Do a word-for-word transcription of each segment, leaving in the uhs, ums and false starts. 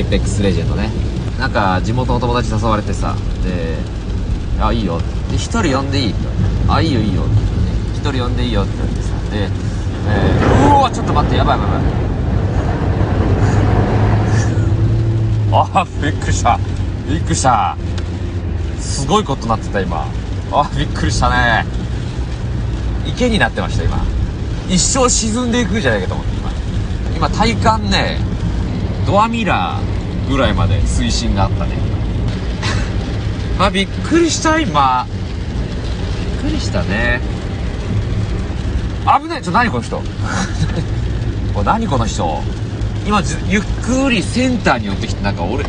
Apex レジェンドね。なんか地元の友達誘われてさ、で「あいいよ」で「一人呼んでいい」って言われて「あいいよいいよ」って言って「一人呼んでいいよ」って言われてさ、で「えー、うわちょっと待って、やばいやばいやばい」あびっくりしたびっくりした、すごいことになってた今。あびっくりしたね、池になってました今。一生沈んでいくじゃないかと思って、今今体感ね、ドアミラーぐらいまで水深があったねあびっくりした今、びっくりしたね。危ない、ちょっと何この人お何この人今ゆっくりセンターに寄ってきて、なんか俺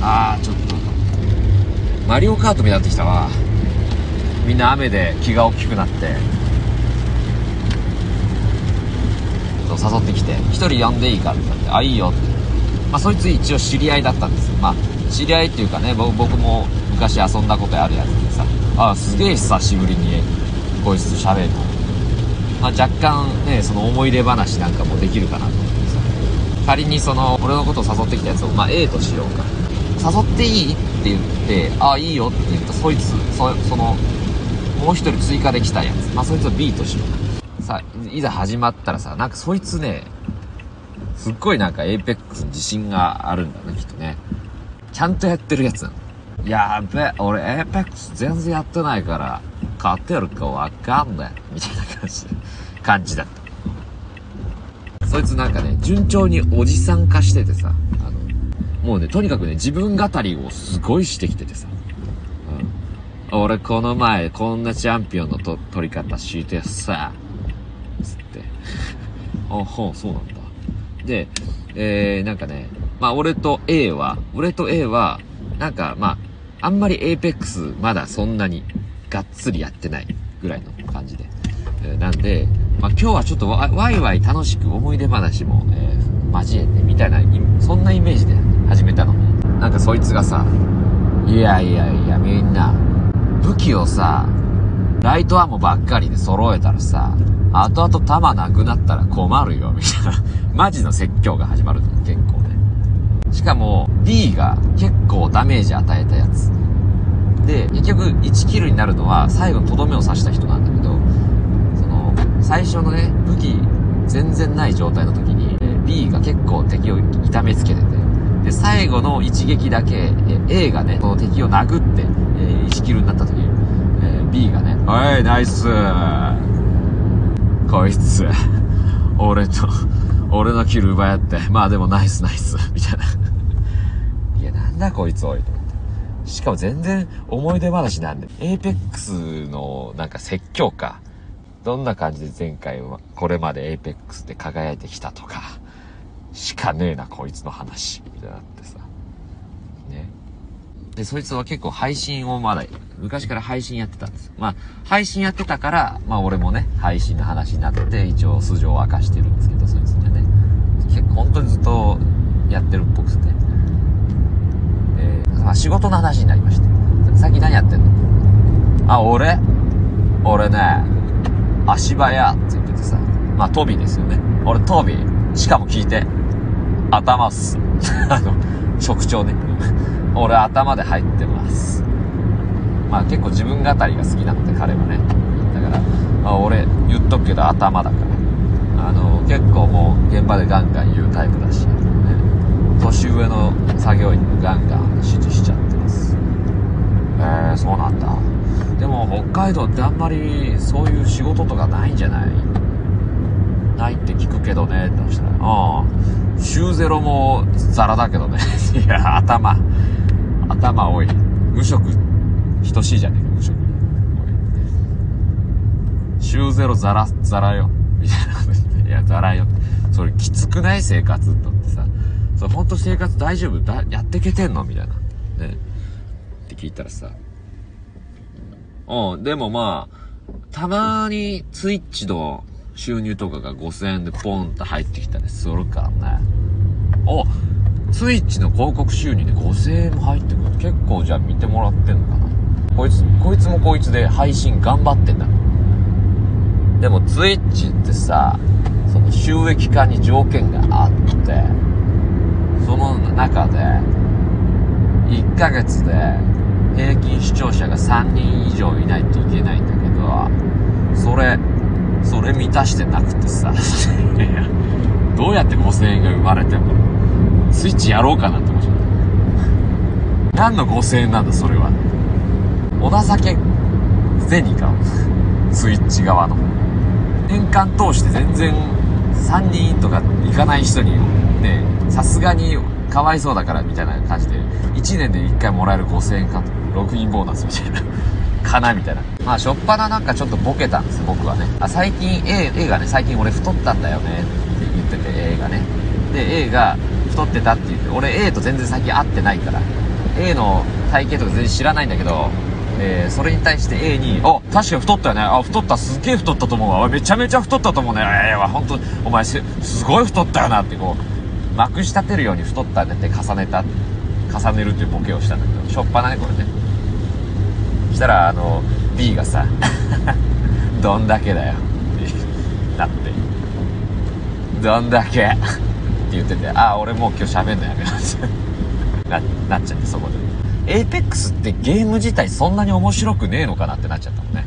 あーちょっとマリオカートみたいになってきたわ。みんな雨で気が大きくなって誘ってきて「一人呼んでいいか?」って言って「あいいよ」って、まあ、そいつ一応知り合いだったんですよ。まあ知り合いっていうかね、僕も昔遊んだことあるやつでさ、あすげえ久しぶりにこいつと喋ると、まあ、若干ねその思い出話なんかもできるかなと思ってさ、仮にその俺のことを誘ってきたやつを、まあ、A としようか。誘っていいって言って「あいいよ」って言ったそいつ そ, そのもう一人追加できたやつ、まあ、そいつを B としようか。さいざ始まったらさ、なんかそいつねすっごいなんか エーペックス に自信があるんだねきっとね。ちゃんとやってるやつなの。やべ俺 エーペックス 全然やってないから勝てるかわかんないみたいな感じ感じだった。そいつなんかね順調におじさん化しててさ、あのもうねとにかくね自分語りをすごいしてきててさ、うん、俺この前こんなチャンピオンのと取り方してさつってあはあそうなんだで、えー、なんかねまあ俺と A は俺と A はなんかまああんまり エーペックス まだそんなにがっつりやってないぐらいの感じで、えー、なんで、まあ、今日はちょっと ワ, ワイワイ楽しく思い出話も、えー、交えてみたいなそんなイメージで始めたの。なんかそいつがさ「いやいやいやみんな武器をさライトアームばっかりで揃えたらさ後々弾なくなったら困るよ」みたいなマジの説教が始まるの結構ね。しかも D が結構ダメージ与えたやつで、結局いちキルになるのは最後のとどめを刺した人なんだけど、その最初のね武器全然ない状態の時に B が結構敵を痛めつけてて、で最後の一撃だけ A がねその敵を殴っていちキルになった時にB がね「おいナイスこいつ俺と俺のキル奪い合ってまあでもナイスナイス」みたいな「いやなんだこいつおい」と思って、しかも全然思い出話なんで エーペックス のなんか説教か、どんな感じで前回はこれまで エーペックス で輝いてきたとかしかねえなこいつの話みたいなってさね。でそいつは結構配信をまだ昔から配信やってたんですよ。まあ配信やってたからまあ俺もね配信の話になって一応素性を明かしてるんですけど、そいつがね結構本当にずっとやってるっぽくて、で、まあ、仕事の話になりまして「さっき何やってんの?」あ俺俺ね足早って言っててさ、まあトビですよね俺トビ、しかも聞いて頭っすあの職長ね俺頭で入ってます。まあ結構自分語りが好きなので彼はね、だから、まあ、俺言っとくけど頭だから、あの結構もう現場でガンガン言うタイプだし、ね、年上の作業員もガンガン指示しちゃってます。へえそうなんだ。でも北海道ってあんまりそういう仕事とかないんじゃないないって聞くけどねって言ったら、ああ週ゼロもザラだけどねいや頭頭多い無職等しいじゃねえか無職週ゼロザラザラよみたいなこと言って、いやザラよそれきつくない生活とってさ、それ本当生活大丈夫だやってけてんのみたいなねって聞いたらさ、うん、でもまあたまにツイッチの収入とかがごせんえんでポンと入ってきたりするからね。おツイッチの広告収入でごせんえんも入ってくる、結構じゃあ見てもらってんのかなこいつ、こいつもこいつで配信頑張ってんだ。でもツイッチってさその収益化に条件があって、その中でいっかげつで平均視聴者がさんにん以上いないといけないんだけど、それそれ満たしてなくてさどうやってごせんえんが生まれてもスイッチやろうかなって思っちゃった。何のごせんえんなんだそれは。お情け銭かスイッチ側の年間通して全然さんにんとか行かない人にね、さすがにかわいそうだからみたいな感じでいちねんでいっかいもらえるごせんえんかとログインボーナスみたいなかなみたいな。まあしょっぱななんかちょっとボケたんですよ僕はね。あ、最近 A, A がね最近俺太ったんだよねって言ってて A がね、で A が太ってたって言って、俺 A と全然最近会ってないから A の体型とか全然知らないんだけど、えー、それに対して A に「あ、確かに太ったよね、あ、太った、すげえ太ったと思うわ、めちゃめちゃ太ったと思うね、ええわ、ほんとお前 す, すごい太ったよな」ってこうまくし立てるように太ったんだって重ねた重ねるっていうボケをしたんだけど、しょっぱなねこれね。そしたらあの B がさ「どんだけだよ」ってなって「どんだけ」って言ってて、ああ俺もう今日喋んのやめようってな, なっちゃって、そこで。Apex ってゲーム自体そんなに面白くねえのかなってなっちゃったもんね。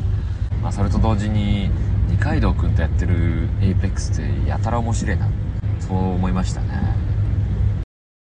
まあそれと同時に二階堂くんとやってる Apex ってやたら面白いなそう思いましたね。